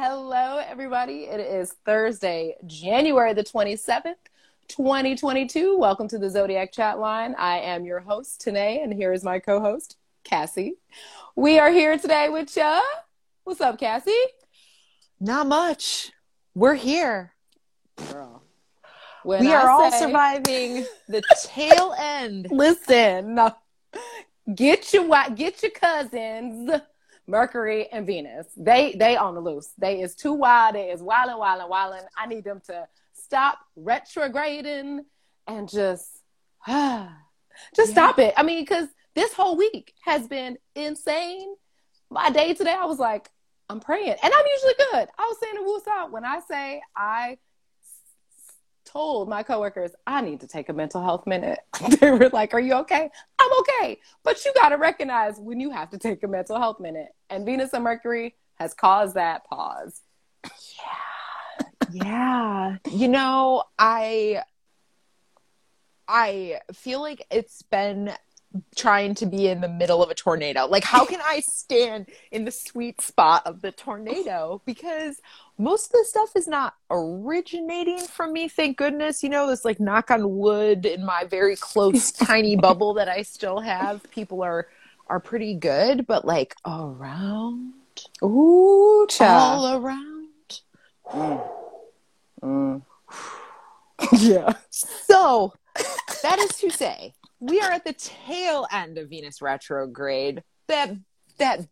Hello, everybody. It is Thursday, January the 27th, 2022. Welcome to the Zodiac Chat Line. I am your host, Tanae, and here is my co-host, Cassie. We are here today with you. What's up, Cassie? Not much. We're here. Girl. We are all surviving the tail end. Listen, get your cousins, Mercury and Venus. They on the loose. They is too wild. They is wilding. I need them to stop retrograding and just stop it. I mean, because this whole week has been insane. My day today, I was like, I'm praying, and I'm usually good. I was saying to Woosah, when I say I told my coworkers, I need to take a mental health minute. They were like, are you okay? I'm okay. But you got to recognize when you have to take a mental health minute. And Venus and Mercury has caused that pause. Yeah. You know, I feel like it's been trying to be in the middle of a tornado. Like, how can I stand in the sweet spot of the tornado? Because most of the stuff is not originating from me, thank goodness. You know, this like knock on wood in my very close tiny bubble that I still have. People are pretty good, but like around. Ooh, child. All around. Yeah. So that is to say, we are at the tail end of Venus retrograde. That bad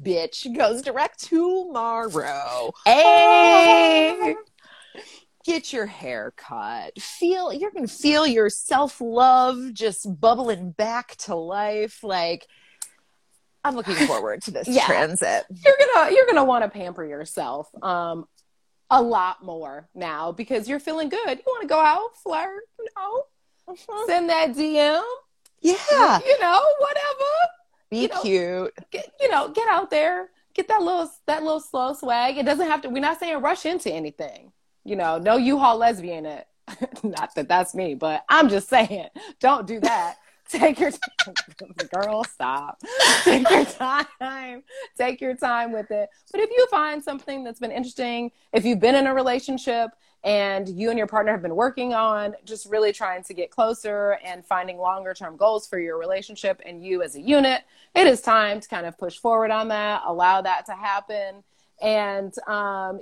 bitch goes direct tomorrow. Hey! Get your hair cut. You're going to feel your self-love just bubbling back to life. Like, I'm looking forward to this transit. You're gonna want to pamper yourself a lot more now because you're feeling good. You want to go out, flirt, you know? Send that DM. Yeah. You know, whatever. Be cute. Get out there. Get that little slow swag. It doesn't have to, we're not saying rush into anything. You know, no U-Haul lesbian it. Not that that's me, but I'm just saying, don't do that. Take your time. Girl, stop. Take your time with it. But if you find something that's been interesting, if you've been in a relationship and you and your partner have been working on just really trying to get closer and finding longer term goals for your relationship and you as a unit, it is time to kind of push forward on that, allow that to happen. And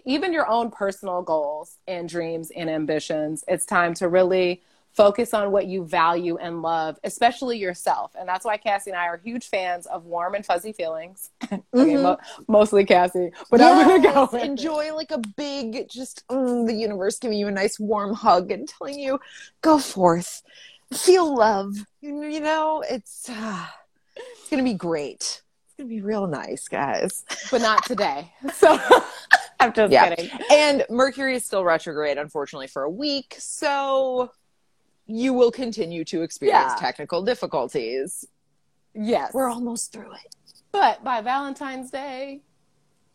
even your own personal goals and dreams and ambitions, it's time to really focus on what you value and love, especially yourself. And that's why Cassie and I are huge fans of warm and fuzzy feelings. Okay, mm-hmm. mostly Cassie. But yes, I'm going to go enjoy like a big, just the universe giving you a nice warm hug and telling you, go forth. Feel love. You know, it's going to be great. It's going to be real nice, guys. But not today. So I'm just kidding. And Mercury is still retrograde, unfortunately, for a week. So you will continue to experience technical difficulties. Yes. We're almost through it. But by Valentine's Day,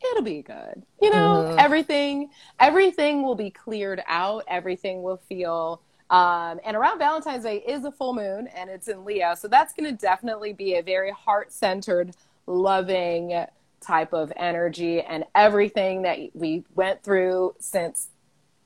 it'll be good. You know, everything will be cleared out. Everything will feel, and around Valentine's Day is a full moon and it's in Leo. So that's going to definitely be a very heart-centered, loving type of energy, and everything that we went through since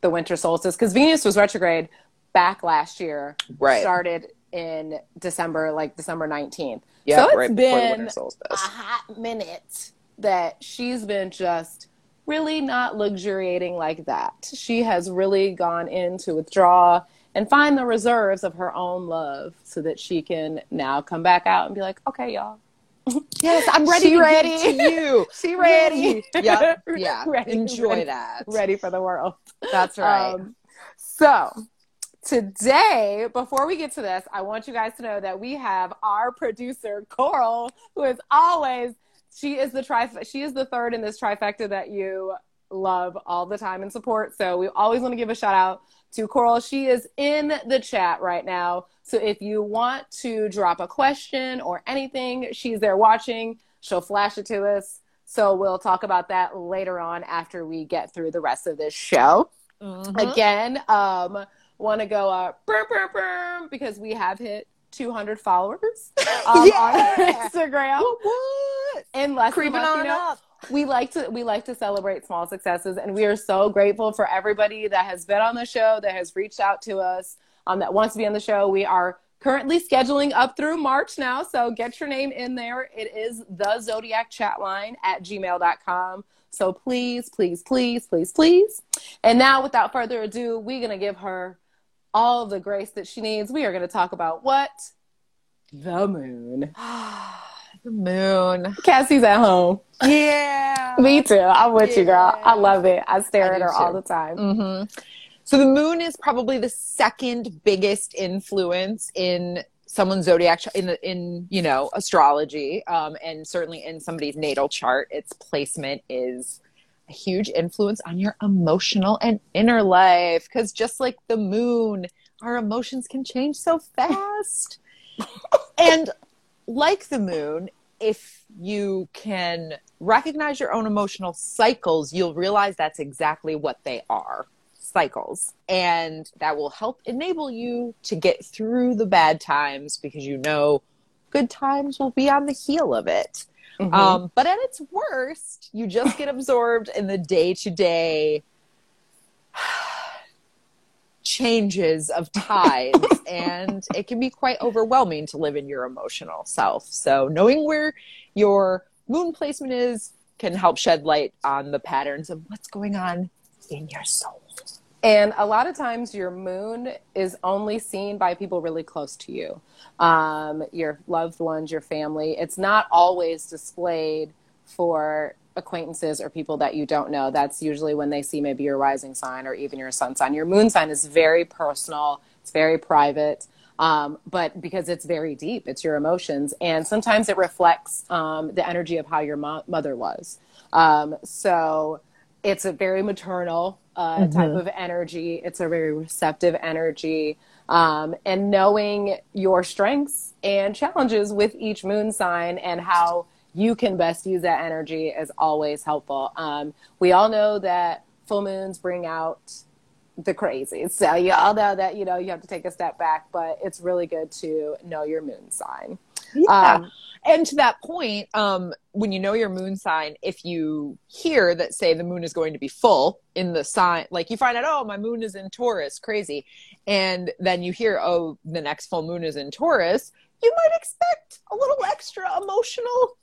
the winter solstice, because Venus was retrograde back last year, right? Started in December, like December 19th. Yeah, so it's right been a hot minute that she's been just really not luxuriating like that. She has really gone in to withdraw and find the reserves of her own love so that she can now come back out and be like, okay, y'all. Yes, I'm ready. She ready. To you. She ready. Yep. Yeah. Ready, Enjoy that. Ready for the world. That's right. So today, before we get to this, I want you guys to know that we have our producer, Coral, who is always, she is the third in this trifecta that you love all the time and support. So we always want to give a shout out to Coral. She is in the chat right now. So if you want to drop a question or anything, she's there watching. She'll flash it to us. So we'll talk about that later on after we get through the rest of this show. Mm-hmm. Again, want to go up because we have hit 200 followers on Instagram. What? Creeping on up. We like to celebrate small successes, and we are so grateful for everybody that has been on the show, that has reached out to us, that wants to be on the show. We are currently scheduling up through March now, so get your name in there. It is thezodiacchatline@gmail.com. So please, please, please, please, please. And now, without further ado, we're going to give her all the grace that she needs. We are going to talk about what? The moon. The moon. Cassie's at home. Yeah. Me too. I'm with you, girl. I love it. I stare at her all the time. Mm-hmm. So the moon is probably the second biggest influence in someone's zodiac in astrology, and certainly in somebody's natal chart. Its placement is a huge influence on your emotional and inner life, because just like the moon, our emotions can change so fast. And like the moon, if you can recognize your own emotional cycles, you'll realize that's exactly what they are. Cycles. And that will help enable you to get through the bad times, because you know good times will be on the heel of it. Mm-hmm. But at its worst, you just get absorbed in the day-to-day changes of tides, and it can be quite overwhelming to live in your emotional self. So knowing where your moon placement is can help shed light on the patterns of what's going on in your soul. And a lot of times your moon is only seen by people really close to you, your loved ones, your family. It's not always displayed for acquaintances or people that you don't know. That's usually when they see maybe your rising sign or even your sun sign. Your moon sign is very personal. It's very private, but because it's very deep, it's your emotions. And sometimes it reflects the energy of how your mother was. So it's a very maternal type of energy. It's a very receptive energy, and knowing your strengths and challenges with each moon sign and how you can best use that energy is always helpful. We all know that full moons bring out the crazy, so you all know that you have to take a step back, but it's really good to know your moon sign. Yeah. And to that point, when you know your moon sign, if you hear that, say, the moon is going to be full in the sign, like you find out, oh, my moon is in Taurus, crazy. And then you hear, oh, the next full moon is in Taurus. You might expect a little extra emotional,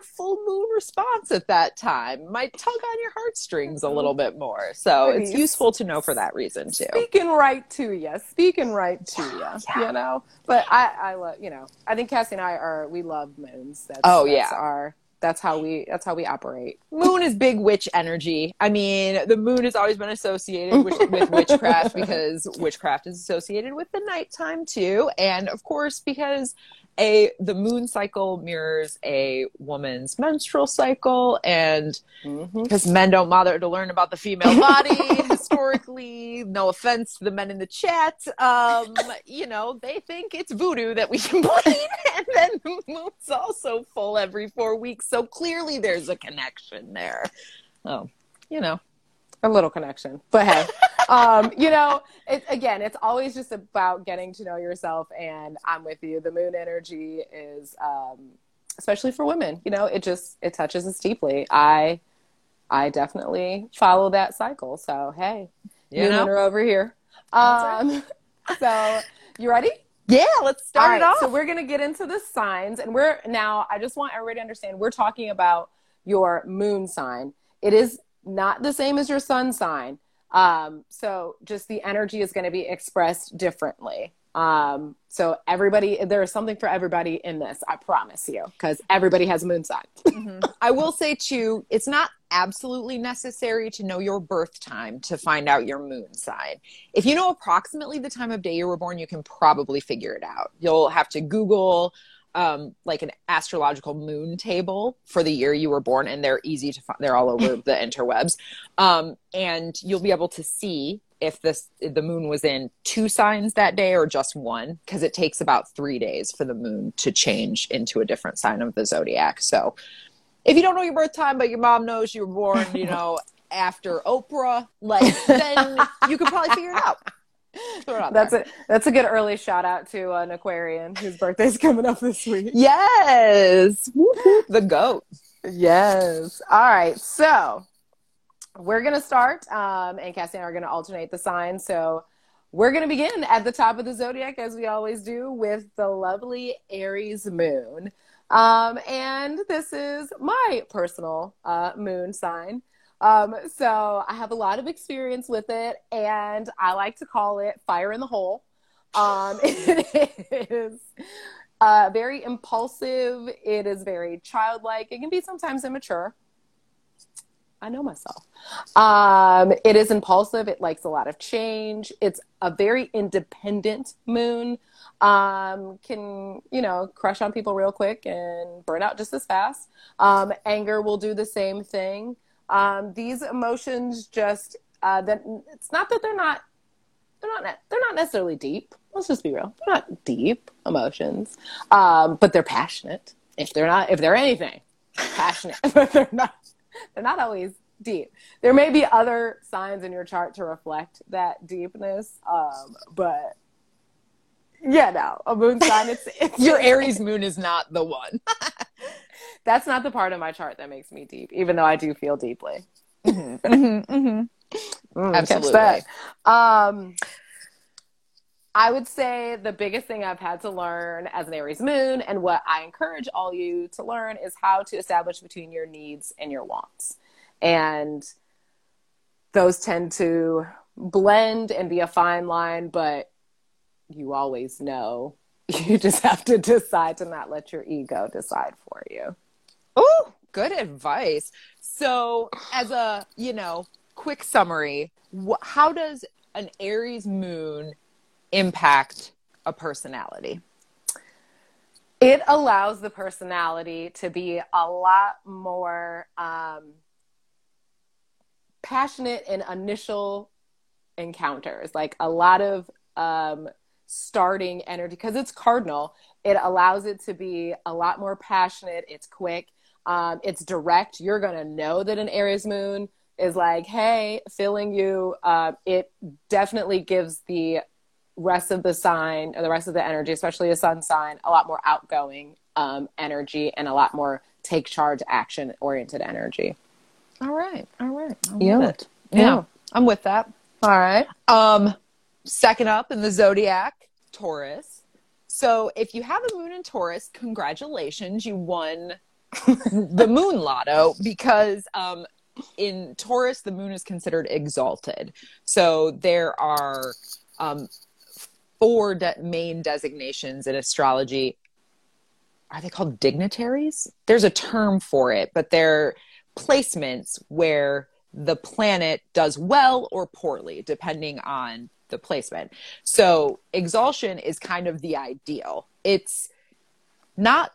full moon response at that time. Might tug on your heartstrings a little bit more. So it's useful to know for that reason, too. Speaking right to you, But I love, I think Cassie and I we love moons. That's how we operate. Moon is big witch energy. I mean, the moon has always been associated with witchcraft, because witchcraft is associated with the nighttime too. And of course, because the moon cycle mirrors a woman's menstrual cycle, and because men don't bother to learn about the female body historically, no offense to the men in the chat, they think it's voodoo that we can bleed, and then the moon's also full every 4 weeks, so clearly there's a connection there. A little connection, but hey. It's always just about getting to know yourself, and I'm with you. The moon energy is, especially for women, it touches us deeply. I definitely follow that cycle. So, hey, you are over here. Right. So you ready? Yeah, let's start it off. So we're going to get into the signs, and I just want everybody to understand, we're talking about your moon sign. It is not the same as your sun sign. So just the energy is going to be expressed differently. So everybody, there is something for everybody in this, I promise you, because everybody has a moon sign. I will say too, it's not absolutely necessary to know your birth time to find out your moon sign. If you know approximately the time of day you were born, you can probably figure it out. You'll have to Google, like an astrological moon table for the year you were born, and they're easy to find. They're all over the interwebs. And you'll be able to see if the moon was in two signs that day or just one, because it takes about 3 days for the moon to change into a different sign of the zodiac. So if you don't know your birth time, but your mom knows you were born, after Oprah, then you could probably figure it out. That's a good early shout out to an Aquarian whose birthday's coming up this week. Yes. Woo-hoo. The goat. Yes. All right. So we're going to start, and Cassie and I are going to alternate the signs. So we're going to begin at the top of the zodiac, as we always do, with the lovely Aries moon. And this is my personal moon sign. So I have a lot of experience with it, and I like to call it fire in the hole. It is very impulsive. It is very childlike. It can be sometimes immature. I know myself. It is impulsive. It likes a lot of change. It's a very independent moon. Can, you know, crush on people real quick and burn out just as fast. Anger will do the same thing. These emotions just, that it's not that they're not necessarily deep. Let's just be real. They're not deep emotions, but they're passionate. If they're anything, passionate, but they're not always deep. There may be other signs in your chart to reflect that deepness, but yeah, no, a moon sign. It's your Aries moon is not the one. That's not the part of my chart that makes me deep, even though I do feel deeply. Absolutely. Catch that. I would say the biggest thing I've had to learn as an Aries moon, and what I encourage all you to learn, is how to establish between your needs and your wants. And those tend to blend and be a fine line, but you always know. You just have to decide to not let your ego decide for you. Oh, good advice. So as a, you know, quick summary, how does an Aries moon impact a personality? It allows the personality to be a lot more passionate in initial encounters, like a lot of starting energy, because it's cardinal. It allows it to be a lot more passionate. It's quick. It's direct. You're going to know that an Aries moon is like, hey, feeling you. It definitely gives the rest of the sign, or the rest of the energy, especially a sun sign, a lot more outgoing energy, and a lot more take charge, action oriented energy. All right. I love it. Yeah, I'm with that. All right. Second up in the zodiac, Taurus. So if you have a moon in Taurus, congratulations, you won the moon lotto, because in Taurus, the moon is considered exalted. So there are four main designations in astrology. Are they called dignitaries? There's a term for it, but they're placements where the planet does well or poorly, depending on the placement. So exaltation is kind of the ideal. It's not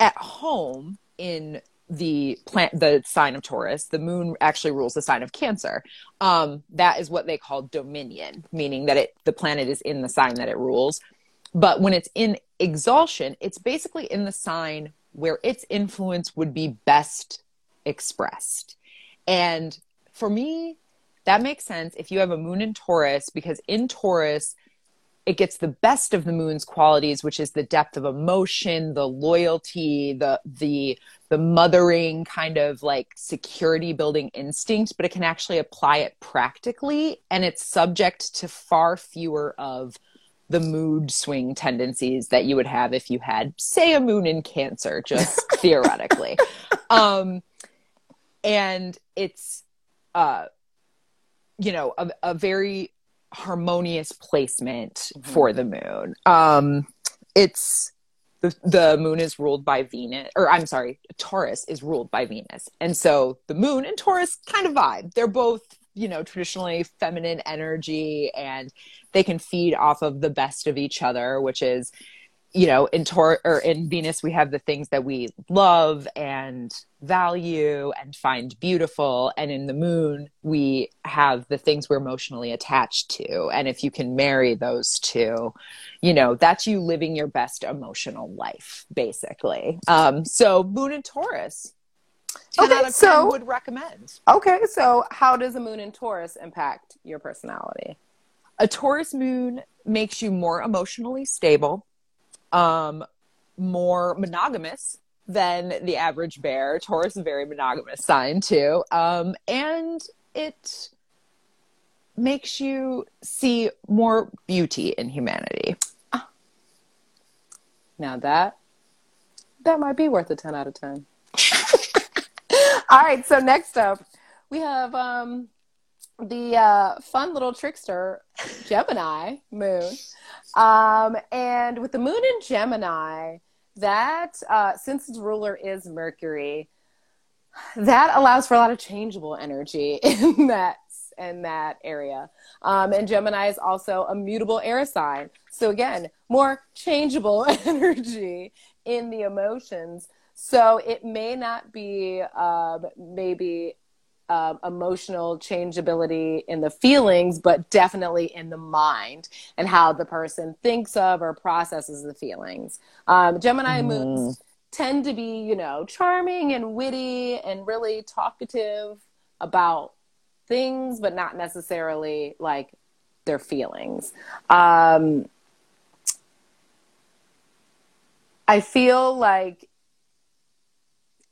at home in the sign of Taurus. The moon actually rules the sign of Cancer. That is what they call dominion, meaning that the planet is in the sign that it rules. But when it's in exaltation, it's basically in the sign where its influence would be best expressed. And for me, that makes sense if you have a moon in Taurus, because in Taurus, it gets the best of the moon's qualities, which is the depth of emotion, the loyalty, the mothering kind of like security building instinct, but it can actually apply it practically, and it's subject to far fewer of the mood swing tendencies that you would have if you had, say, a moon in Cancer, just theoretically. And it's you know, a very harmonious placement for the moon. It's the moon is ruled by Venus, or I'm sorry, Taurus is ruled by Venus. And so the moon and Taurus kind of vibe. They're both, you know, traditionally feminine energy, and they can feed off of the best of each other, which is, you know, in Venus, we have the things that we love and value and find beautiful. And in the moon, we have the things we're emotionally attached to. And if you can marry those two, you know, that's you living your best emotional life, basically. So moon in Taurus, 10 out of 10 would recommend. Okay. So how does a moon in Taurus impact your personality? A Taurus moon makes you more emotionally stable, more monogamous than the average bear. Taurus is a very monogamous sign too. And it makes you see more beauty in humanity. Ah. Now that might be worth a 10 out of 10. All right. So next up we have, the fun little trickster Gemini moon. And with the moon in Gemini, that since its ruler is Mercury, that allows for a lot of changeable energy in that area. And Gemini is also a mutable air sign. So again, more changeable energy in the emotions. So it may not be emotional changeability in the feelings, but definitely in the mind and how the person thinks of or processes the feelings. Gemini moons tend to be, charming and witty and really talkative about things, but not necessarily like their feelings. I feel like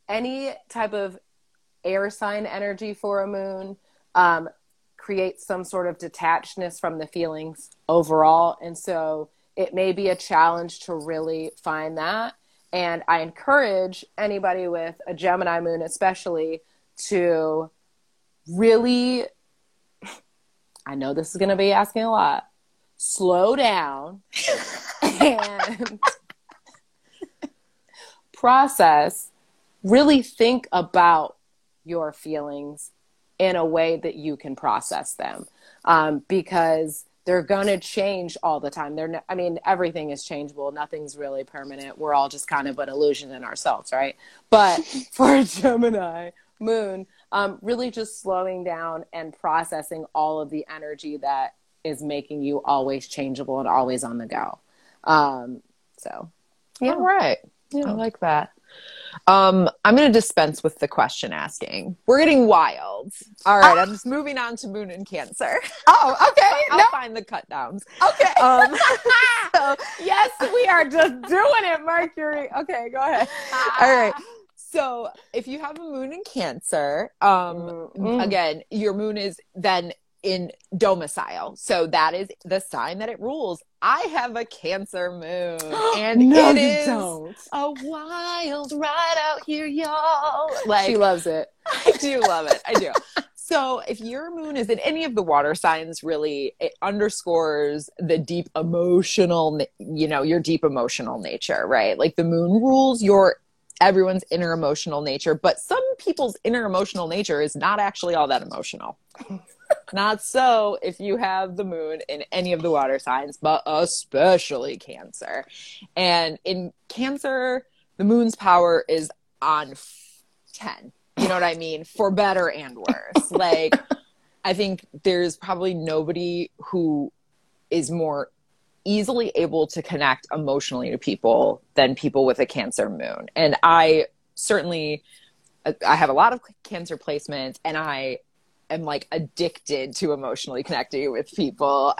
any type of air sign energy for a moon creates some sort of detachedness from the feelings overall. And so it may be a challenge to really find that. And I encourage anybody with a Gemini moon, especially, to really, I know this is going to be asking a lot, slow down and process, really think about your feelings in a way that you can process them, because they're going to change all the time. Everything is changeable. Nothing's really permanent. We're all just kind of an illusion in ourselves, right? But for a Gemini moon, really just slowing down and processing all of the energy that is making you always changeable and always on the go. So, yeah. All right. Yeah. I like that. I'm going to dispense with the question asking. We're getting wild. All right. I'm just moving on to moon and Cancer. Oh, okay. I'll find the cut downs. Okay. So, yes, we are just doing it, Mercury. Okay, go ahead. All right. So if you have a moon in Cancer, again, your moon is then in domicile. So that is the sign that it rules. I have a Cancer moon, and no, it is a wild ride out here, y'all. She loves it. I do love it. I do. So if your moon is in any of the water signs, really, it underscores the deep emotional, your deep emotional nature, right? Like the moon rules everyone's inner emotional nature, but some people's inner emotional nature is not actually all that emotional. Not so if you have the moon in any of the water signs, but especially Cancer. And in Cancer, the moon's power is on 10. You know what I mean? For better and worse. I think there's probably nobody who is more easily able to connect emotionally to people than people with a Cancer moon. And I have a lot of Cancer placements, and I'm addicted to emotionally connecting with people.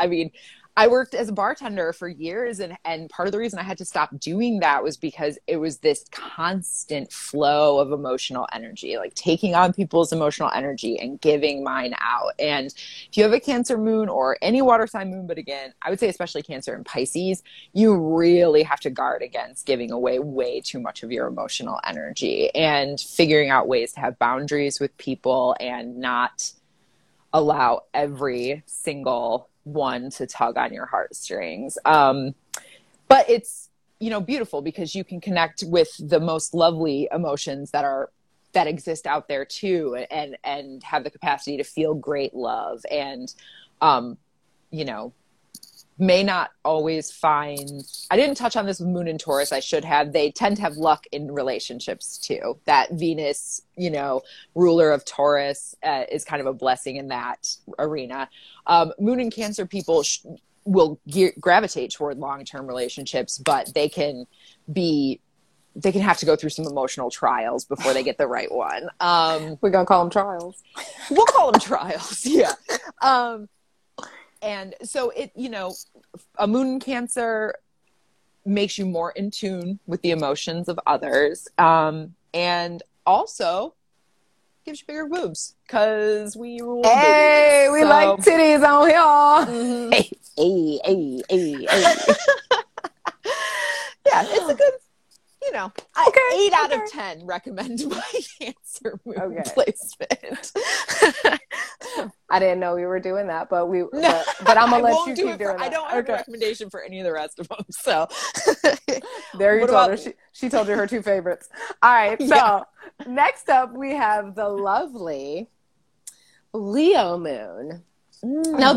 I worked as a bartender for years, and part of the reason I had to stop doing that was because it was this constant flow of emotional energy, like taking on people's emotional energy and giving mine out. And if you have a Cancer moon or any water sign moon, but again, I would say especially Cancer and Pisces, you really have to guard against giving away way too much of your emotional energy and figuring out ways to have boundaries with people and not allow every single one to tug on your heartstrings. But it's, beautiful because you can connect with the most lovely emotions that exist out there too, and have the capacity to feel great love, and, may not always find, I didn't touch on this with moon and Taurus. I should have. They tend to have luck in relationships too. That Venus, ruler of Taurus, is kind of a blessing in that arena. Moon and Cancer people will gravitate toward long-term relationships, but they can have to go through some emotional trials before they get the right one. We're going to call them trials. We'll call them trials. Yeah. And so a moon Cancer makes you more in tune with the emotions of others. And also gives you bigger boobs because we rule. Hey, boobies, we so. Like titties on here. Mm-hmm. Hey. Yeah, it's a good, you know, eight out of 10 recommend my Cancer moon placement. I didn't know we were doing that, but but I'm gonna let you keep doing that. I don't have a recommendation for any of the rest of them. So there you told her. She told you her two favorites. All right. So next up we have the lovely Leo moon. Mm. Now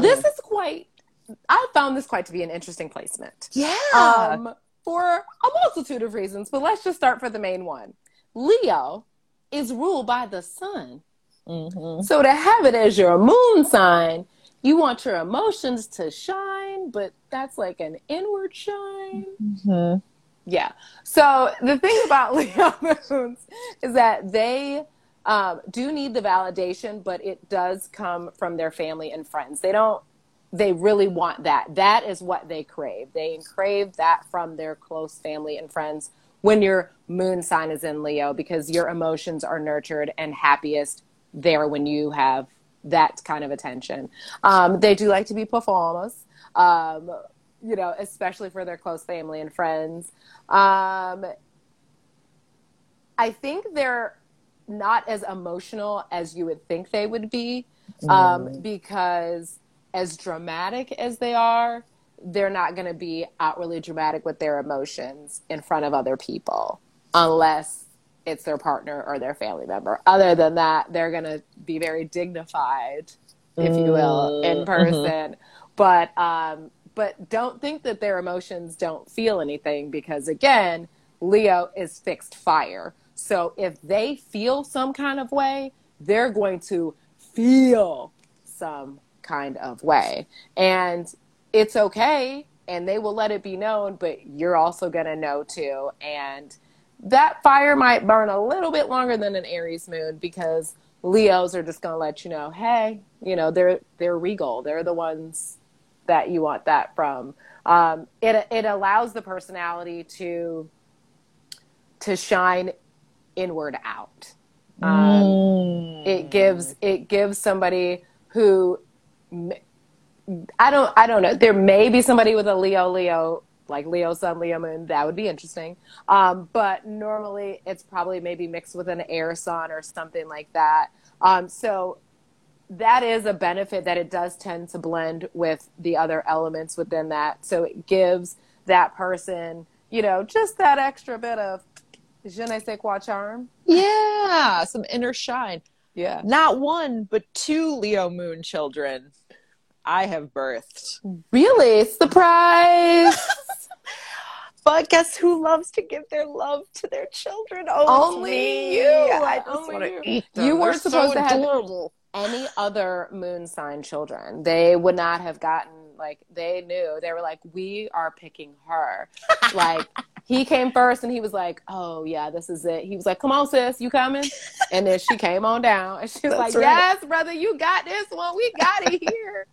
I found this quite to be an interesting placement. Yeah. For a multitude of reasons, but let's just start for the main one. Leo is ruled by the sun. Mm-hmm. So to have it as your moon sign, you want your emotions to shine, but that's like an inward shine. Mm-hmm. Yeah. So the thing about Leo moons is that they do need the validation, but it does come from their family and friends. They really want that. That is what they crave. They crave that from their close family and friends when your moon sign is in Leo, because your emotions are nurtured and happiest there when you have that kind of attention. They do like to be performers, especially for their close family and friends. I think they're not as emotional as you would think they would be, because as dramatic as they are, they're not going to be outwardly dramatic with their emotions in front of other people unless it's their partner or their family member. Other than that, they're going to be very dignified, if you will, in person. Mm-hmm. But don't think that their emotions don't feel anything, because again, Leo is fixed fire. So if they feel some kind of way, they're going to feel some kind of way, and it's okay, and they will let it be known, but you're also gonna know too. And that fire might burn a little bit longer than an Aries moon, because Leos are just gonna let you know, hey, they're regal, they're the ones that you want that from. It allows the personality to shine inward out. It gives somebody who, I don't know, there may be somebody with a Leo, like Leo sun, Leo moon. That would be interesting. But normally it's probably maybe mixed with an air sun or something like that. So that is a benefit, that it does tend to blend with the other elements within that. So it gives that person, just that extra bit of je ne sais quoi charm. Yeah. Some inner shine. Yeah. Not one, but two Leo moon children I have birthed. Really? Surprise! But guess who loves to give their love to their children? Only you. I just want to eat them. You weren't supposed to have any other moon sign children. They would not have gotten, they knew. They were like, we are picking her. He came first, and he was like, oh, yeah, this is it. He was like, come on, sis, you coming? And then she came on down, and she was like, yes, brother, you got this one. We got it here.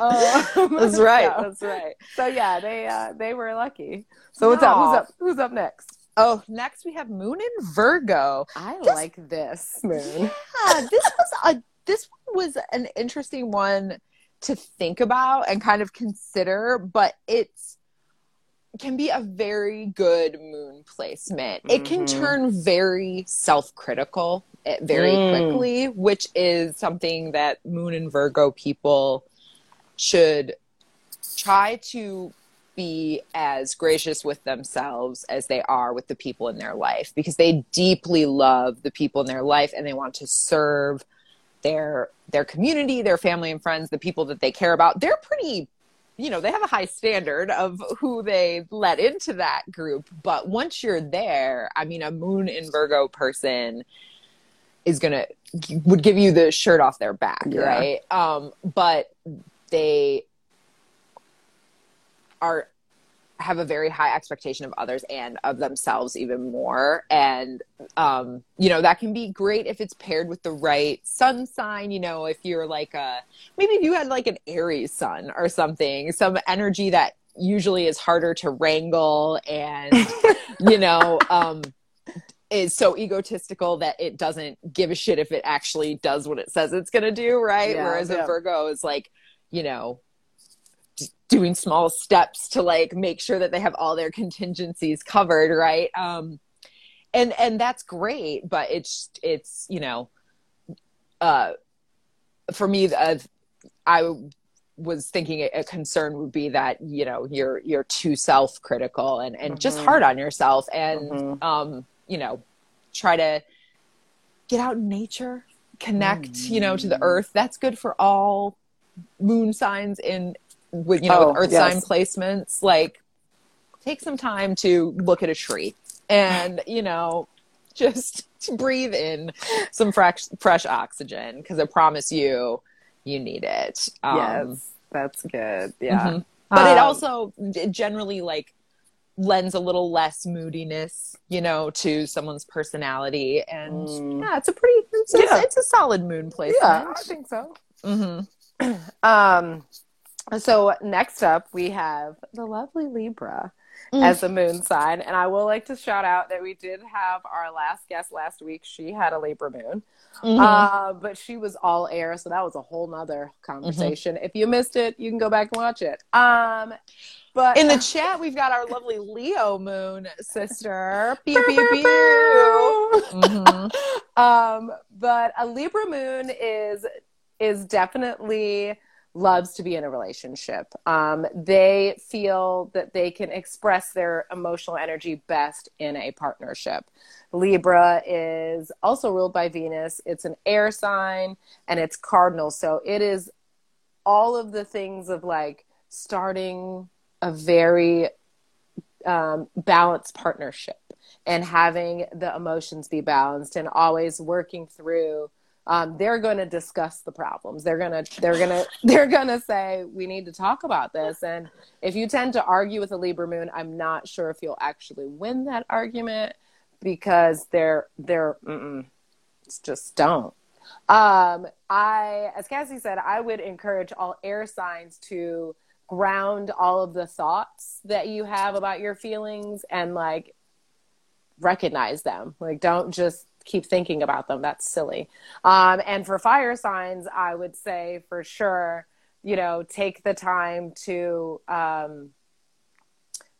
That's right. Yeah, that's right. So, yeah, they were lucky. So what's up? Who's up next? Oh, next we have Moon in Virgo. Like this moon. Yeah, this was an interesting one to think about and kind of consider, but it's can be a very good moon placement. It can turn very self-critical very quickly, which is something that moon and Virgo people should try to be as gracious with themselves as they are with the people in their life, because they deeply love the people in their life and they want to serve their community, their family and friends, the people that they care about. They're pretty they have a high standard of who they let into that group. But once you're there, a moon in Virgo person is would give you the shirt off their back, right? But they have a very high expectation of others and of themselves even more. And, that can be great if it's paired with the right sun sign. If you're maybe if you had an Aries sun or something, some energy that usually is harder to wrangle and, you know, is so egotistical that it doesn't give a shit if it actually does what it says it's going to do, right? Yeah, whereas a Virgo is like, you know, doing small steps to like make sure that they have all their contingencies covered, right? And that's great, but it's you know, for me, I was thinking a concern would be that, you know, you're too self-critical and just hard on yourself and, you know, try to get out in nature, connect, you know, to the earth. That's good for all moon signs with, you know, with earth sign placements. Like, take some time to look at a tree and, you know, just breathe in some fresh oxygen, because I promise you need it. Yes, that's good. Yeah. But it also generally like lends a little less moodiness, you know, to someone's personality. And yeah, it's a solid moon placement. Yeah, I think so. So next up we have the lovely Libra as a moon sign. And I will like to shout out that we did have our last guest last week. She had a Libra moon, but she was all air. So that was a whole nother conversation. If you missed it, you can go back and watch it. But in the chat, we've got our lovely Leo moon sister. Pew, pew, pew. But a Libra moon is definitely loves to be in a relationship. They feel that they can express their emotional energy best in a partnership. Libra is also ruled by Venus. It's an air sign and it's cardinal. So it is all of the things of like starting a very balanced partnership and having the emotions be balanced and always working through. They're going to discuss the problems. They're going to say, we need to talk about this. And if you tend to argue with a Libra moon, I'm not sure if you'll actually win that argument, because it's just don't. As Cassie said, I would encourage all air signs to ground all of the thoughts that you have about your feelings and like recognize them. Like, don't just keep thinking about them. That's silly. And for fire signs, I would say for sure, you know, take the time to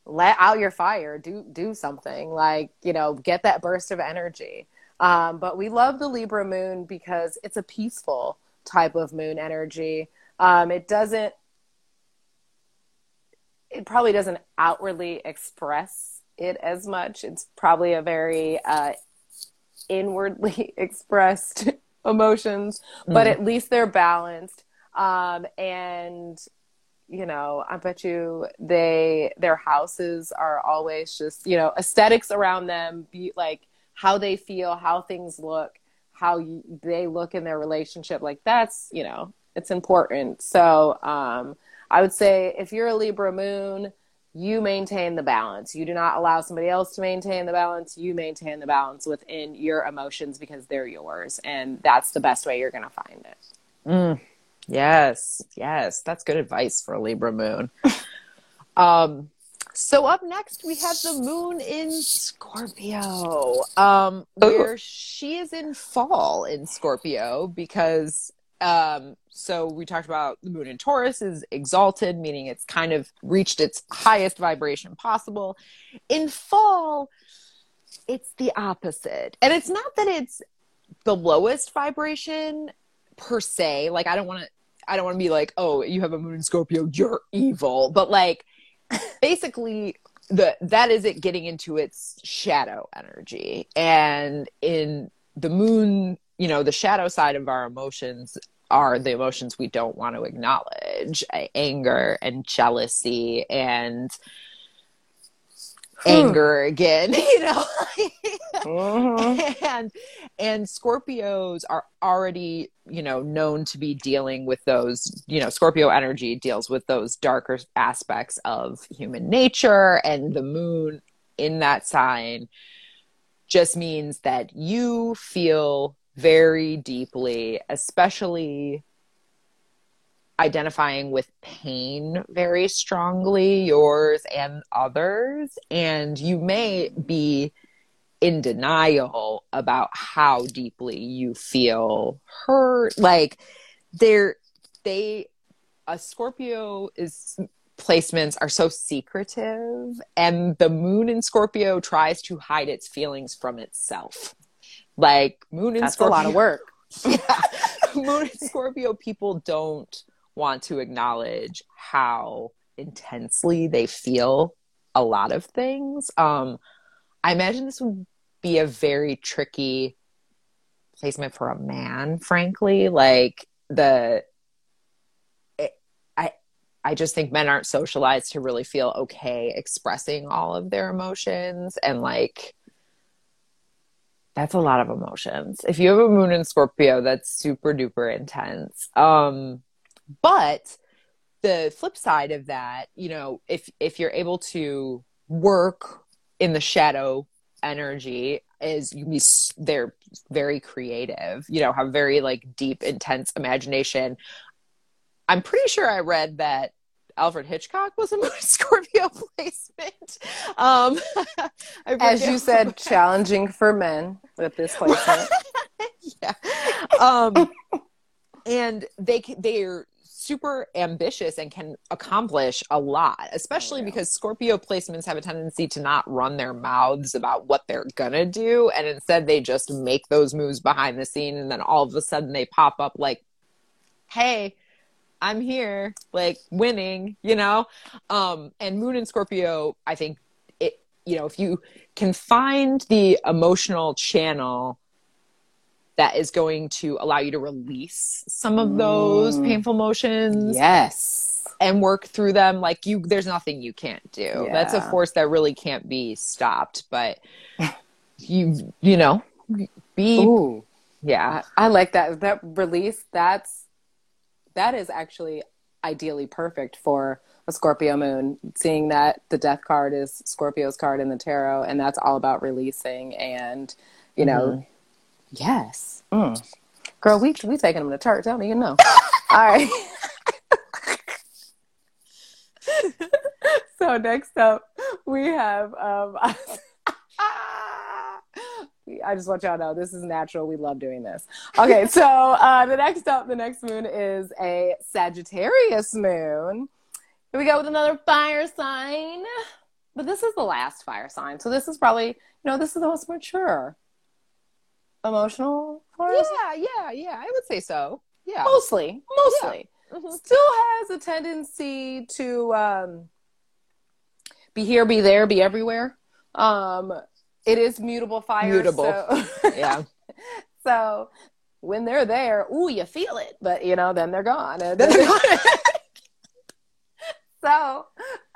let out your fire, do something, like, you know, get that burst of energy. But we love the Libra moon because it's a peaceful type of moon energy. It probably doesn't outwardly express it as much. It's probably a very inwardly expressed emotions, but at least they're balanced. And you know, I bet you their houses are always just, you know, aesthetics around them, be like how they feel, how things look, how they look in their relationship. Like, that's, you know, it's important. So, I would say if you're a Libra moon, you maintain the balance. You do not allow somebody else to maintain the balance. You maintain the balance within your emotions, because they're yours. And that's the best way you're going to find it. Yes. Yes. That's good advice for a Libra moon. So up next, we have the moon in Scorpio, where she is in fall in Scorpio, because so we talked about the moon in Taurus is exalted, meaning it's kind of reached its highest vibration possible. In fall, it's the opposite. And it's not that it's the lowest vibration per se. Like, I don't want to be like, oh, you have a moon in Scorpio, you're evil. But like, basically that is it getting into its shadow energy. And in the moon, you know, the shadow side of our emotions are the emotions we don't want to acknowledge. Anger and jealousy and anger again, you know. And Scorpios are already, you know, known to be dealing with those, you know, Scorpio energy deals with those darker aspects of human nature, and the moon in that sign just means that you feel very deeply, especially identifying with pain very strongly, yours and others, and you may be in denial about how deeply you feel hurt. Like a Scorpio is placements are so secretive, and the moon in Scorpio tries to hide its feelings from itself. Like moon in Scorpio, a lot of work. Yeah. Moon in Scorpio people don't want to acknowledge how intensely they feel a lot of things. I imagine this would be a very tricky placement for a man, frankly. Like I just think men aren't socialized to really feel okay expressing all of their emotions, and like that's a lot of emotions. If you have a moon in Scorpio, that's super duper intense. But the flip side of that, you know, if you're able to work in the shadow energy, is they're very creative, you know, have very like deep, intense imagination. I'm pretty sure I read that Alfred Hitchcock was a moon Scorpio placement. As you said, challenging for men with this placement. Yeah. And they're super ambitious and can accomplish a lot, especially because Scorpio placements have a tendency to not run their mouths about what they're gonna do, and instead they just make those moves behind the scene, and then all of a sudden they pop up like, hey, I'm here, like winning, you know? And moon in Scorpio, I think it, you know, if you can find the emotional channel that is going to allow you to release some of those painful emotions. Yes. And work through them. Like there's nothing you can't do. Yeah. That's a force that really can't be stopped, but you know, be, ooh, yeah. I like that. That release, that is actually ideally perfect for a Scorpio moon, seeing that the death card is Scorpio's card in the tarot, and that's all about releasing and, you know, yes. Girl, we taking them to church. I don't even know. All right. So next up, we have, I just want y'all to know this is natural. We love doing this. Okay, so the next moon is a Sagittarius moon. Here we go with another fire sign. But this is the last fire sign. So this is probably, you know, this is the most mature emotional fire sign. Yeah. I would say so. Yeah. Mostly. Yeah. Mm-hmm. Still has a tendency to be here, be there, be everywhere. It is mutable fire. So yeah. So when they're there, ooh, you feel it, but you know, then they're gone. And then they're gone. So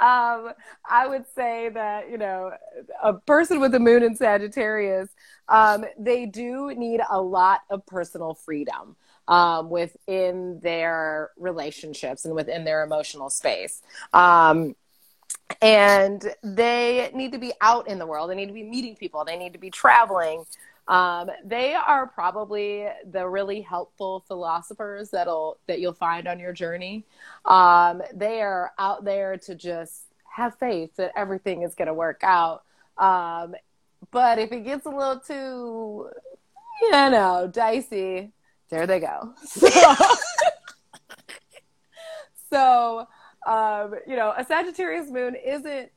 I would say that, you know, a person with the moon in Sagittarius, they do need a lot of personal freedom within their relationships and within their emotional space. And they need to be out in the world. They need to be meeting people. They need to be traveling. They are probably the really helpful philosophers that you'll find on your journey. They are out there to just have faith that everything is going to work out. But if it gets a little too, you know, dicey, there they go. So, you know, a Sagittarius moon isn't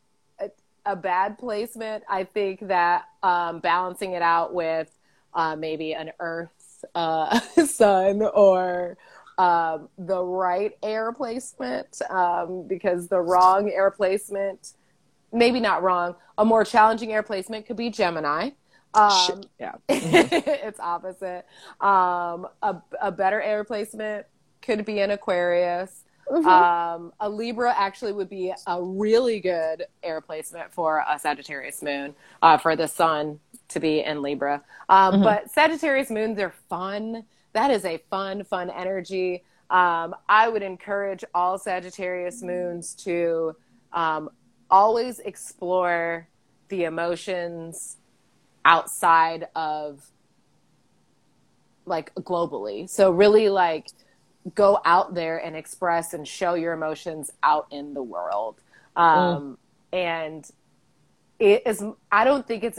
a bad placement. I think that balancing it out with maybe an Earth sun or the right air placement, because the wrong air placement, maybe not wrong, a more challenging air placement could be Gemini. Yeah, it's opposite. A better air placement could be an Aquarius. Mm-hmm. A Libra actually would be a really good air placement for a Sagittarius moon, for the sun to be in Libra. But Sagittarius moons are fun. That is a fun energy. I would encourage all Sagittarius moons to always explore the emotions outside of, like, globally. So really, like, go out there and express and show your emotions out in the world. And it is, I don't think it's,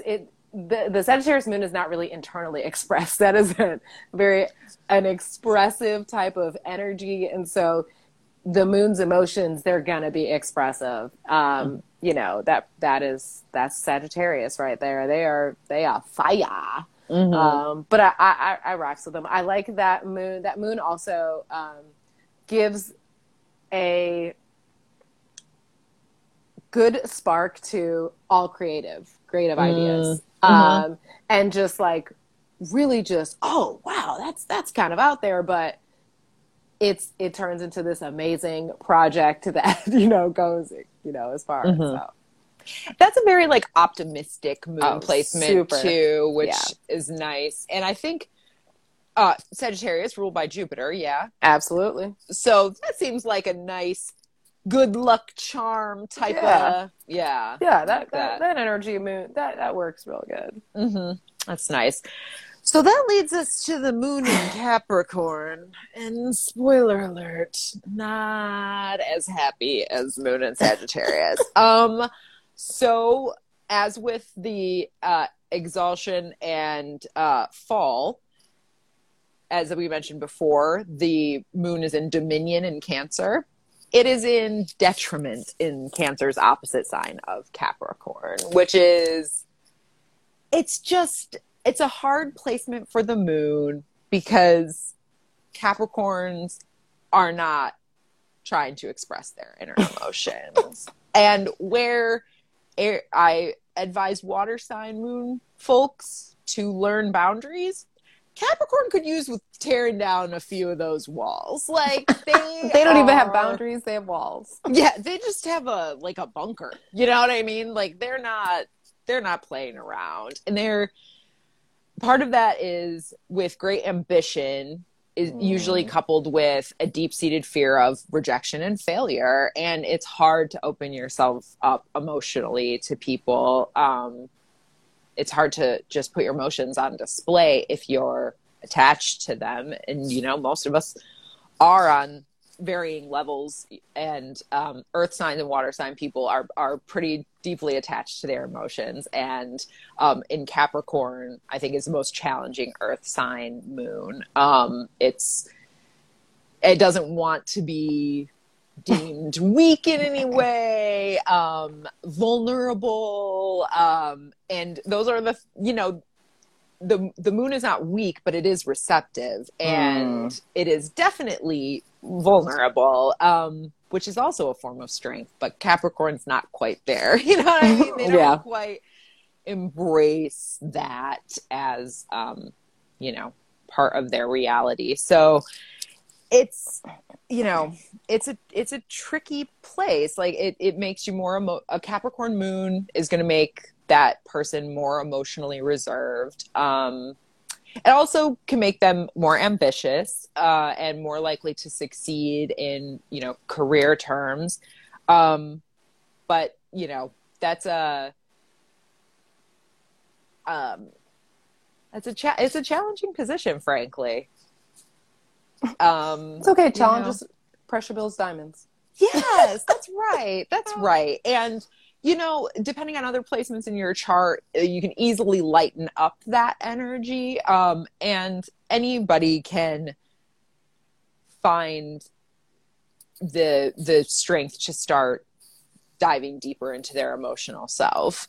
the Sagittarius moon is not really internally expressed. That is a very, an expressive type of energy. And so the moon's emotions, they're going to be expressive. You know, that's Sagittarius right there. They are fire. Mm-hmm. But I rocks with them. I like that moon. That moon also gives a good spark to all creative ideas. Mm-hmm. And just like really just, oh, wow, that's kind of out there, but it turns into this amazing project that, you know, goes, you know, as far mm-hmm. as out. That's a very like optimistic moon placement too, which is nice. And I think Sagittarius ruled by Jupiter. Yeah, absolutely. So that seems like a nice good luck charm type of that energy moon that works real good. Mm-hmm. That's nice. So that leads us to the moon in Capricorn, and spoiler alert, not as happy as moon in Sagittarius. So, as with the exaltation and fall, as we mentioned before, the moon is in dominion in Cancer. It is in detriment in Cancer's opposite sign of Capricorn, which is, it's a hard placement for the moon because Capricorns are not trying to express their inner emotions. And where I advise water sign moon folks to learn boundaries, Capricorn could use with tearing down a few of those walls. Like they don't even have boundaries, they have walls. Yeah, they just have a bunker. You know what I mean? Like they're not playing around. And they're part of that is with great ambition is usually coupled with a deep-seated fear of rejection and failure. And it's hard to open yourself up emotionally to people. It's hard to just put your emotions on display if you're attached to them. And, you know, most of us are on varying levels, and earth signs and water sign people are pretty deeply attached to their emotions. And in Capricorn, I think is the most challenging earth sign moon. It doesn't want to be deemed weak in any way, vulnerable. And those are the, you know, the moon is not weak, but it is receptive, and it is definitely vulnerable, which is also a form of strength, but Capricorn's not quite there. You know what I mean? They don't quite embrace that as, you know, part of their reality. So it's, you know, it's a tricky place. Like it makes you more, a Capricorn moon is going to make that person more emotionally reserved. It also can make them more ambitious and more likely to succeed in, you know, career terms. But, you know, it's a challenging position, frankly. It's okay. Challenges, you know. Pressure builds diamonds. Yes, that's right. That's right. And, you know, depending on other placements in your chart, you can easily lighten up that energy. And anybody can find the strength to start diving deeper into their emotional self.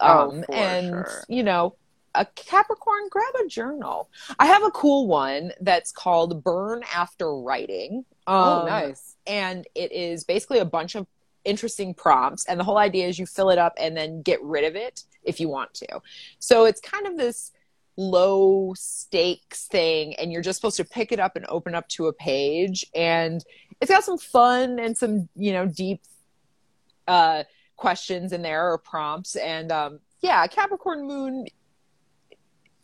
You know, a Capricorn, grab a journal. I have a cool one that's called Burn After Writing. Nice. And it is basically a bunch of interesting prompts, and the whole idea is you fill it up and then get rid of it if you want to. So it's kind of this low stakes thing, and you're just supposed to pick it up and open up to a page, and it's got some fun and some, you know, deep questions in there or prompts. And Capricorn moon,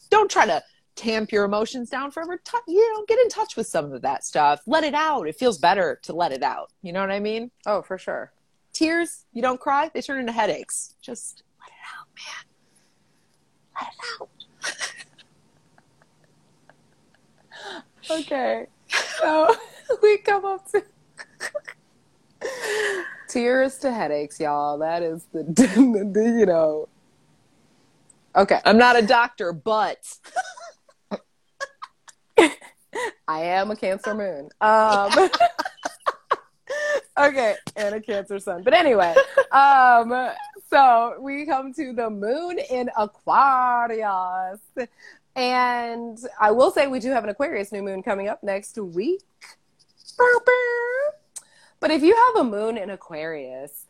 don't try to tamp your emotions down forever. You know, get in touch with some of that stuff. Let it out. It feels better to let it out. You know what I mean? Oh, for sure. Tears, you don't cry, they turn into headaches. Just let it out, man. Let it out. Okay. So we come up to tears to headaches, y'all. That is the you know. Okay. I'm not a doctor, but I am a Cancer moon. Okay. And a Cancer sun. But anyway, so we come to the moon in Aquarius. And I will say we do have an Aquarius new moon coming up next week. But if you have a moon in Aquarius,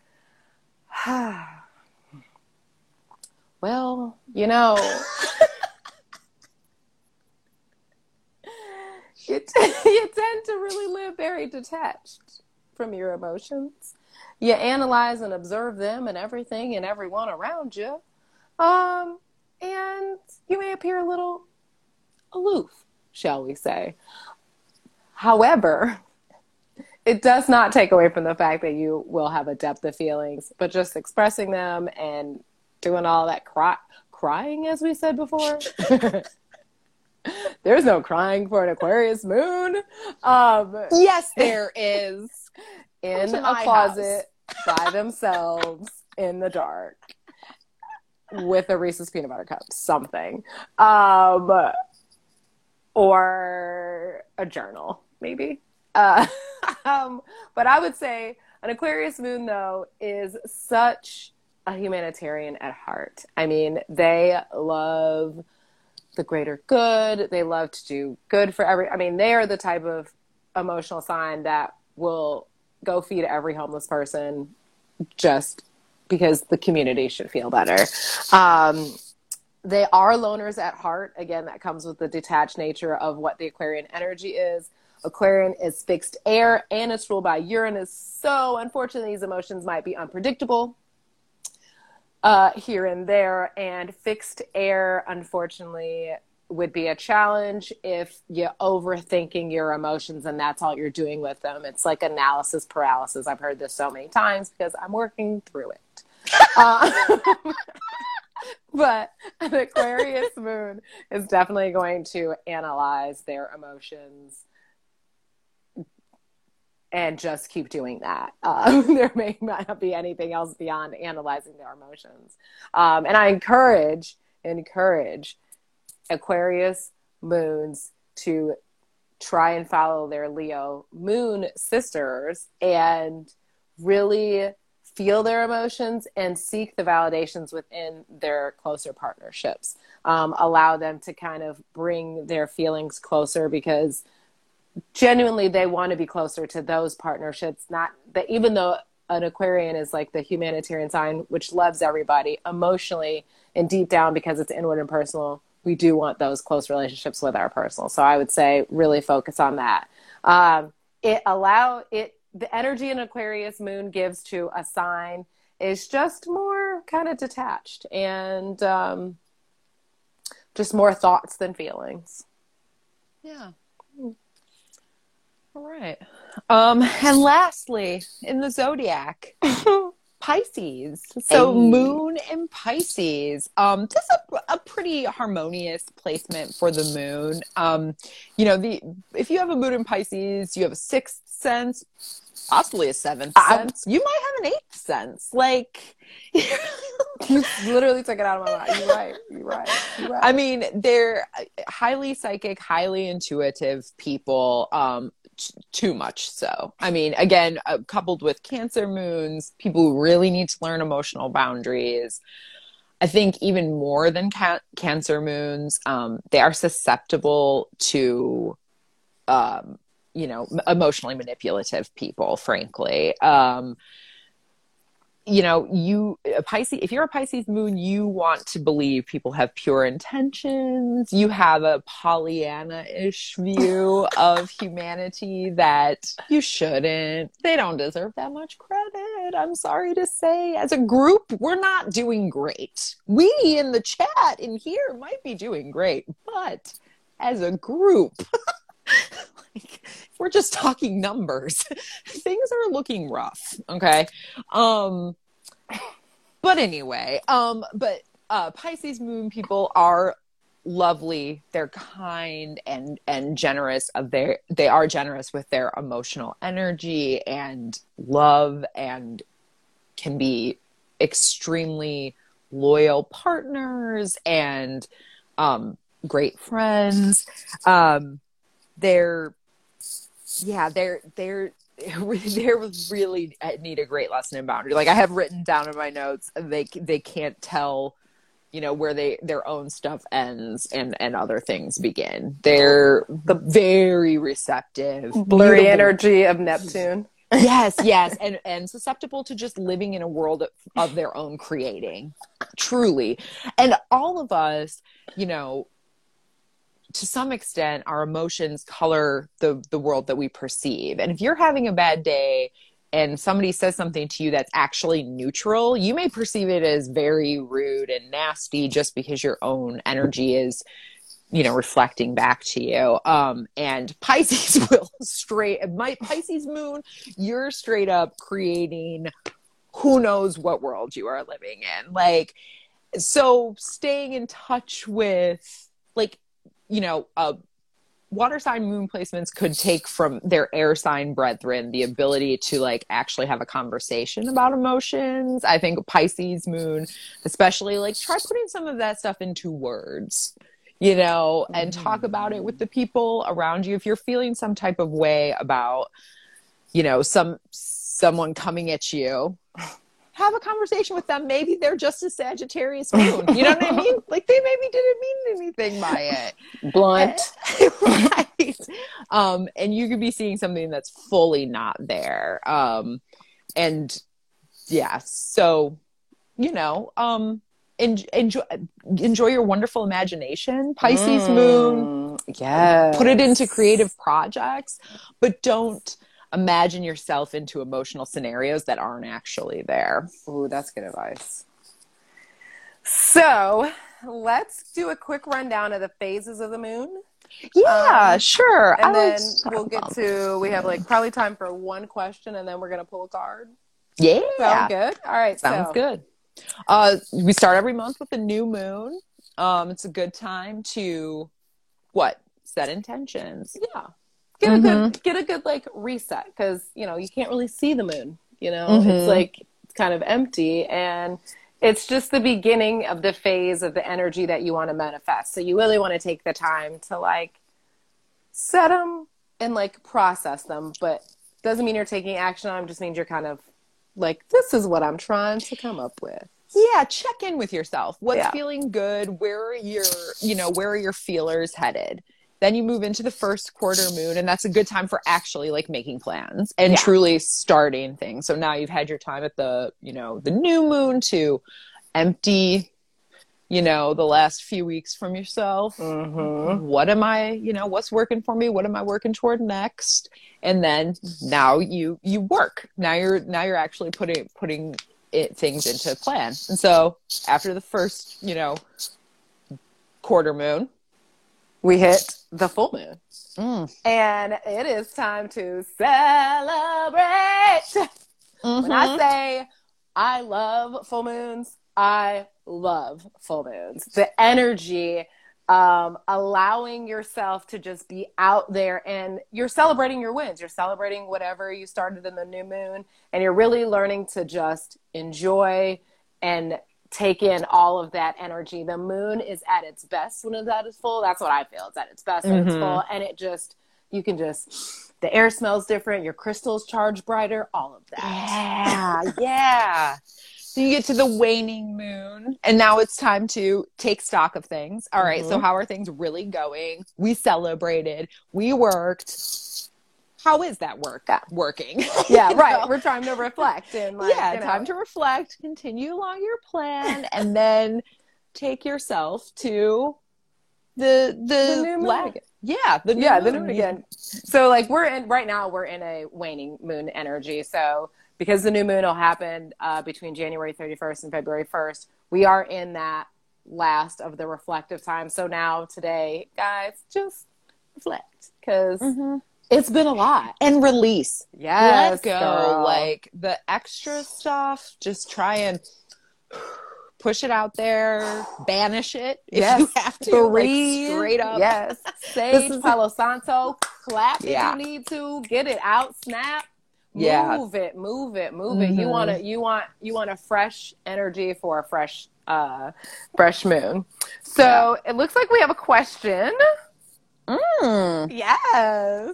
well, you know, you tend to really live very detached from your emotions. You analyze and observe them and everything and everyone around you. And you may appear a little aloof, shall we say. However, it does not take away from the fact that you will have a depth of feelings, but just expressing them and doing all that crying, as we said before. There's no crying for an Aquarius moon. Yes, there is. In a closet by themselves in the dark. With a Reese's peanut butter cup, something. Or a journal, maybe. But I would say an Aquarius moon, though, is such a humanitarian at heart. I mean, they love the greater good. They love to do good for they are the type of emotional sign that will go feed every homeless person just because the community should feel better. They are loners at heart. Again, that comes with the detached nature of what the Aquarian energy is. Aquarian is fixed air and it's ruled by Uranus. So unfortunately, these emotions might be unpredictable here and there. And fixed air, unfortunately, would be a challenge if you're overthinking your emotions and that's all you're doing with them. It's like analysis paralysis. I've heard this so many times because I'm working through it. But an Aquarius moon is definitely going to analyze their emotions and just keep doing that. There may not be anything else beyond analyzing their emotions. And I encourage Aquarius moons to try and follow their Leo moon sisters and really feel their emotions and seek the validations within their closer partnerships. Allow them to kind of bring their feelings closer because genuinely they want to be closer to those partnerships. Not that even though an Aquarian is like the humanitarian sign, which loves everybody emotionally and deep down because it's inward and personal, we do want those close relationships with our personal. So I would say really focus on that. The energy an Aquarius moon gives to a sign is just more kind of detached and just more thoughts than feelings. Yeah. All right. And lastly, in the zodiac, Pisces. So moon in Pisces. This is a pretty harmonious placement for the moon. If you have a moon in Pisces, you have a sixth sense, possibly a seventh sense. You might have an eighth sense. Like, you literally took it out of my mind. You're right. I mean, they're highly psychic, highly intuitive people, too much so. I mean, again, coupled with Cancer moons, people who really need to learn emotional boundaries. I think even more than Cancer moons, they are susceptible to emotionally manipulative people, frankly. If you're a Pisces moon, you want to believe people have pure intentions. You have a Pollyanna-ish view of humanity that you shouldn't. They don't deserve that much credit. I'm sorry to say, as a group, we're not doing great. We in the chat in here might be doing great, but as a group, we're just talking numbers. Things are looking rough. Okay. But anyway, Pisces moon people are lovely, they're kind and generous of their, they are generous with their emotional energy and love, and can be extremely loyal partners and great friends. They really need a great lesson in boundaries. Like, I have written down in my notes, they can't tell, you know, where their own stuff ends and other things begin. They're the very receptive, blurry energy of Neptune. Yes. And susceptible to just living in a world of their own creating, truly. And all of us, you know, to some extent, our emotions color the world that we perceive. And if you're having a bad day and somebody says something to you that's actually neutral, you may perceive it as very rude and nasty just because your own energy is, you know, reflecting back to you. And Pisces will my Pisces moon, you're straight up creating who knows what world you are living in. Like, so staying in touch with, like, you know, water sign moon placements could take from their air sign brethren the ability to, like, actually have a conversation about emotions. I think Pisces moon, especially, like, try putting some of that stuff into words, you know, and talk about it with the people around you. If you're feeling some type of way about, you know, someone coming at you, have a conversation with them. Maybe they're just a Sagittarius moon. You know what I mean? Like, they maybe didn't mean anything by it. Blunt. Right. And you could be seeing something that's fully not there. So, you know, enjoy your wonderful imagination, Pisces moon. Yeah. Put it into creative projects, but don't imagine yourself into emotional scenarios that aren't actually there. Ooh, that's good advice. So let's do a quick rundown of the phases of the moon. Yeah, sure. And we have, like, probably time for one question, and then we're going to pull a card. Yeah. Sound good? All right. Sounds good. We start every month with a new moon. It's a good time to, set intentions. Yeah. Get a good like reset, because, you know, you can't really see the moon, you know, it's like, it's kind of empty, and it's just the beginning of the phase of the energy that you want to manifest. So you really want to take the time to, like, set them and, like, process them, but doesn't mean you're taking action on them. Just means you're kind of like, this is what I'm trying to come up with. Yeah, check in with yourself. What's feeling good? Where are your feelers headed? Then you move into the first quarter moon, and that's a good time for actually, like, making plans and truly starting things. So now you've had your time at the, you know, the new moon to empty, you know, the last few weeks from yourself. Mm-hmm. What am I, you know, what's working for me? What am I working toward next? And then now you work. Now you're actually putting things into plan. And so after the first, you know, quarter moon, we hit the full moon. And it is time to celebrate. When I say I love full moons, I love full moons. The energy, allowing yourself to just be out there, and you're celebrating your wins. You're celebrating whatever you started in the new moon, and you're really learning to just enjoy and take in all of that energy. The moon is at its best when it's at its full. That's what I feel. It's at its best when it's full. And it just, you can just, the air smells different. Your crystals charge brighter. All of that. Yeah. Yeah. So you get to the waning moon, and now it's time to take stock of things. All right. So how are things really going? We celebrated. We worked. How is that working? Yeah, right. Know? We're trying to reflect. And, like, yeah, you know, time to reflect, continue along your plan, and then take yourself to the new moon again. Yeah, the new moon again. So, like, we're in a waning moon energy. So because the new moon will happen between January 31st and February 1st, we are in that last of the reflective time. So now today, guys, just reflect, because it's been a lot. And release. Yes, let go. Girl. Like, the extra stuff, just try and push it out there, banish it if you have to. Breathe. Like, straight up. Yes. Sage, Palo Santo, clap if you need to, get it out, snap. Move it. Mm-hmm. You want a fresh energy for a fresh moon. So it looks like we have a question. Mm. Yes.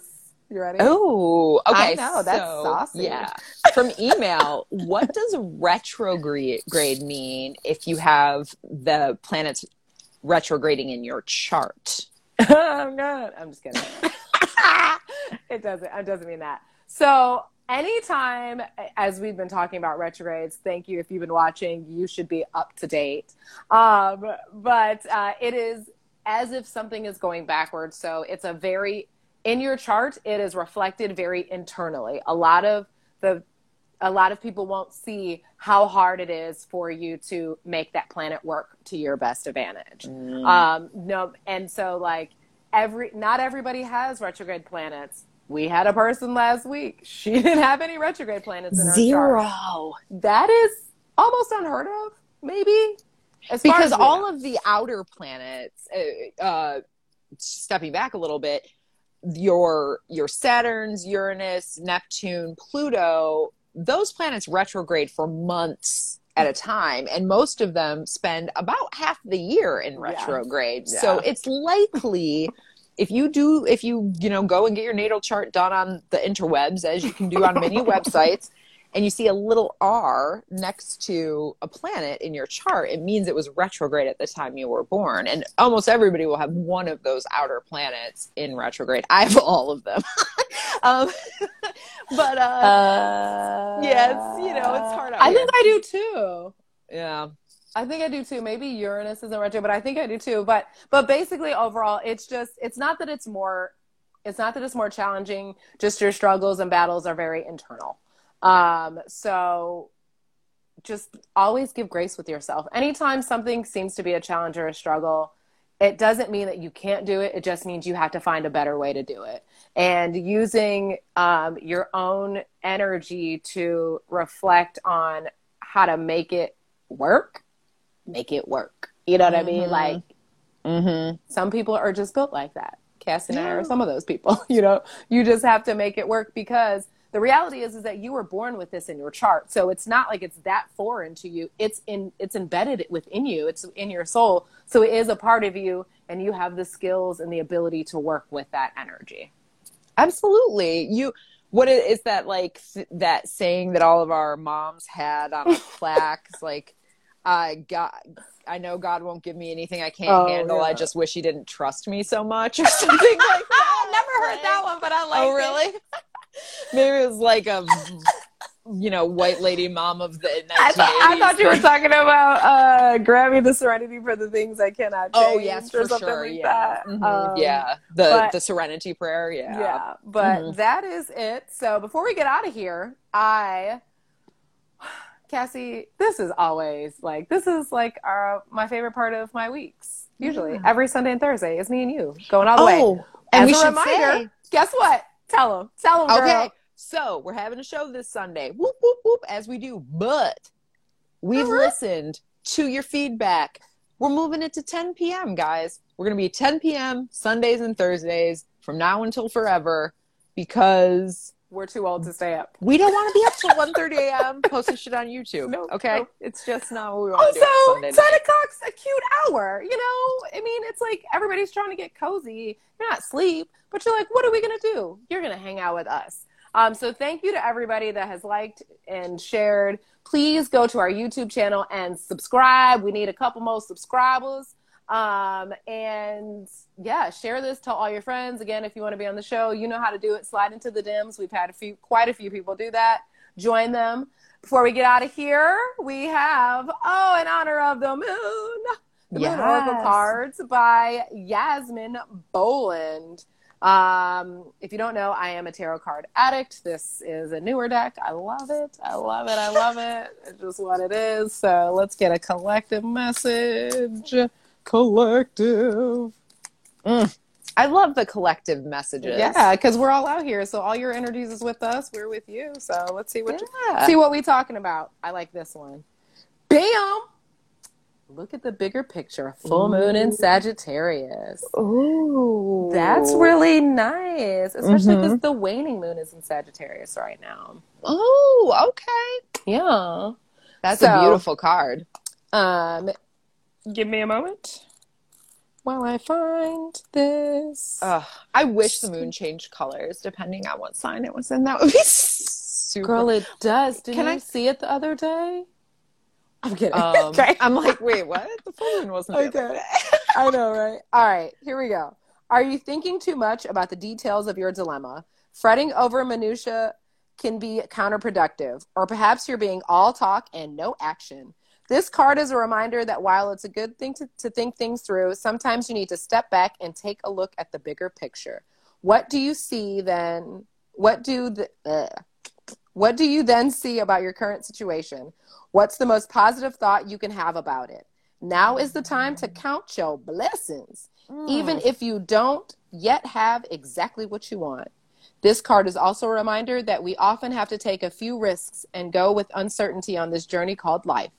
You ready? Oh, okay. I know, that's saucy. Yeah. From email, what does retrograde mean if you have the planets retrograding in your chart? Oh, God. I'm just kidding. It doesn't mean that. So anytime, as we've been talking about retrogrades, thank you. If you've been watching, you should be up to date. But it is as if something is going backwards. So it's a very, in your chart, it is reflected very internally. A lot of people won't see how hard it is for you to make that planet work to your best advantage. Mm. Not everybody has retrograde planets. We had a person last week. She didn't have any retrograde planets in her chart. That is almost unheard of, maybe. Because all of the outer planets, stepping back a little bit, your Saturns, Uranus, Neptune, Pluto, those planets retrograde for months at a time, and most of them spend about half the year in retrograde. Yeah. So it's likely if you go and get your natal chart done on the interwebs, as you can do on many websites, and you see a little R next to a planet in your chart, it means it was retrograde at the time you were born. And almost everybody will have one of those outer planets in retrograde. I have all of them. It's hard out here. I think I do too. Maybe Uranus isn't retrograde, but I think I do too. But basically overall, it's not that it's more challenging, just your struggles and battles are very internal. So just always give grace with yourself. Anytime something seems to be a challenge or a struggle, it doesn't mean that you can't do it. It just means you have to find a better way to do it. And using your own energy to reflect on how to make it work. You know what I mean? Like, some people are just built like that. Cass and I are some of those people. You know, you just have to make it work, because the reality is that you were born with this in your chart. So it's not like it's that foreign to you. It's embedded within you. It's in your soul. So it is a part of you, and you have the skills and the ability to work with that energy. Absolutely. What is that, like that saying that all of our moms had on plaques, like, I know God won't give me anything I can't handle. Yeah. I just wish he didn't trust me so much, or something like that. Never heard that one, but I like it. Oh, really? Maybe it was like a, white lady mom of the 1980s. I thought you were talking about grabbing the serenity for the things I cannot change. Oh, yes, for sure. Like that. Mm-hmm. The serenity prayer. Yeah. Yeah, but that is it. So before we get out of here, Cassie, this is like my favorite part of my weeks. Usually, every Sunday and Thursday, it's me and you going all the way. And as a reminder, guess what? Tell them. Girl. Okay, so we're having a show this Sunday. Whoop whoop whoop, as we do. But we've listened to your feedback. We're moving it to 10 p.m., guys. We're gonna be 10 p.m. Sundays and Thursdays from now until forever, because we're too old to stay up. We don't want to be up till 1:30 a.m. posting shit on YouTube. Nope, okay? Nope. It's just not what we want to do. Also, 10 o'clock's a cute hour, I mean, it's like everybody's trying to get cozy. You're not asleep, but you're like, what are we going to do? You're going to hang out with us. So thank you to everybody that has liked and shared. Please go to our YouTube channel and subscribe. We need a couple more subscribers. Share this, tell all your friends. Again, if you want to be on the show, you know how to do it. Slide into the DMs. We've had quite a few people do that. Join them. Before we get out of here, we have in honor of the moon, moon oracle cards by Yasmin Boland. If you don't know, I am a tarot card addict. This is a newer deck. I love it. It's just what it is. So let's get a collective message. Collective. I love the collective messages. Yeah, because we're all out here, so all your energies is with us. We're with you, so let's see what we're talking about. I like this one. Bam! Look at the bigger picture. Full moon in Sagittarius. Ooh. That's really nice. Especially because the waning moon is in Sagittarius right now. Oh, okay. Yeah. That's a beautiful card. Give me a moment while I find this. I wish the moon changed colors depending on what sign it was in. That would be super. Girl, it does. Did you see it the other day? I'm kidding. Okay. I'm like, wait, what? The full moon wasn't okay. I know, right? All right, here we go. Are you thinking too much about the details of your dilemma? Fretting over minutia can be counterproductive, or perhaps you're being all talk and no action. This card is a reminder that while it's a good thing to think things through, sometimes you need to step back and take a look at the bigger picture. What do you see then? What do you then see about your current situation? What's the most positive thought you can have about it? Now is the time to count your blessings, even if you don't yet have exactly what you want. This card is also a reminder that we often have to take a few risks and go with uncertainty on this journey called life.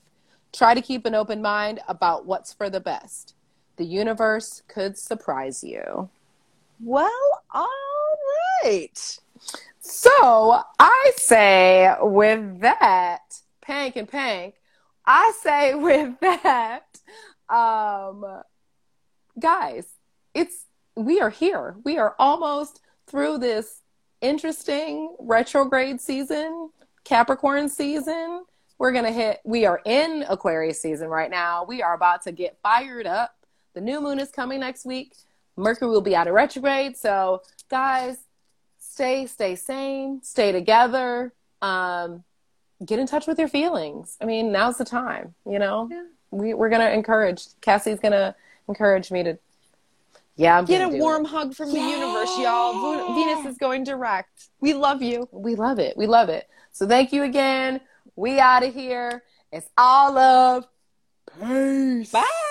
Try to keep an open mind about what's for the best. The universe could surprise you. Well, all right. So I say with that, guys, we are here. We are almost through this interesting retrograde season, Capricorn season. We are in Aquarius season right now. We are about to get fired up. The new moon is coming next week. Mercury will be out of retrograde. So guys, stay sane, stay together, get in touch with your feelings. I mean, now's the time, you know? Yeah. We're going to Cassie's going to encourage me to, get a warm hug from the universe, y'all. Venus is going direct. We love you. We love it. We love it. So thank you again. We out of here. It's all love. Peace. Bye.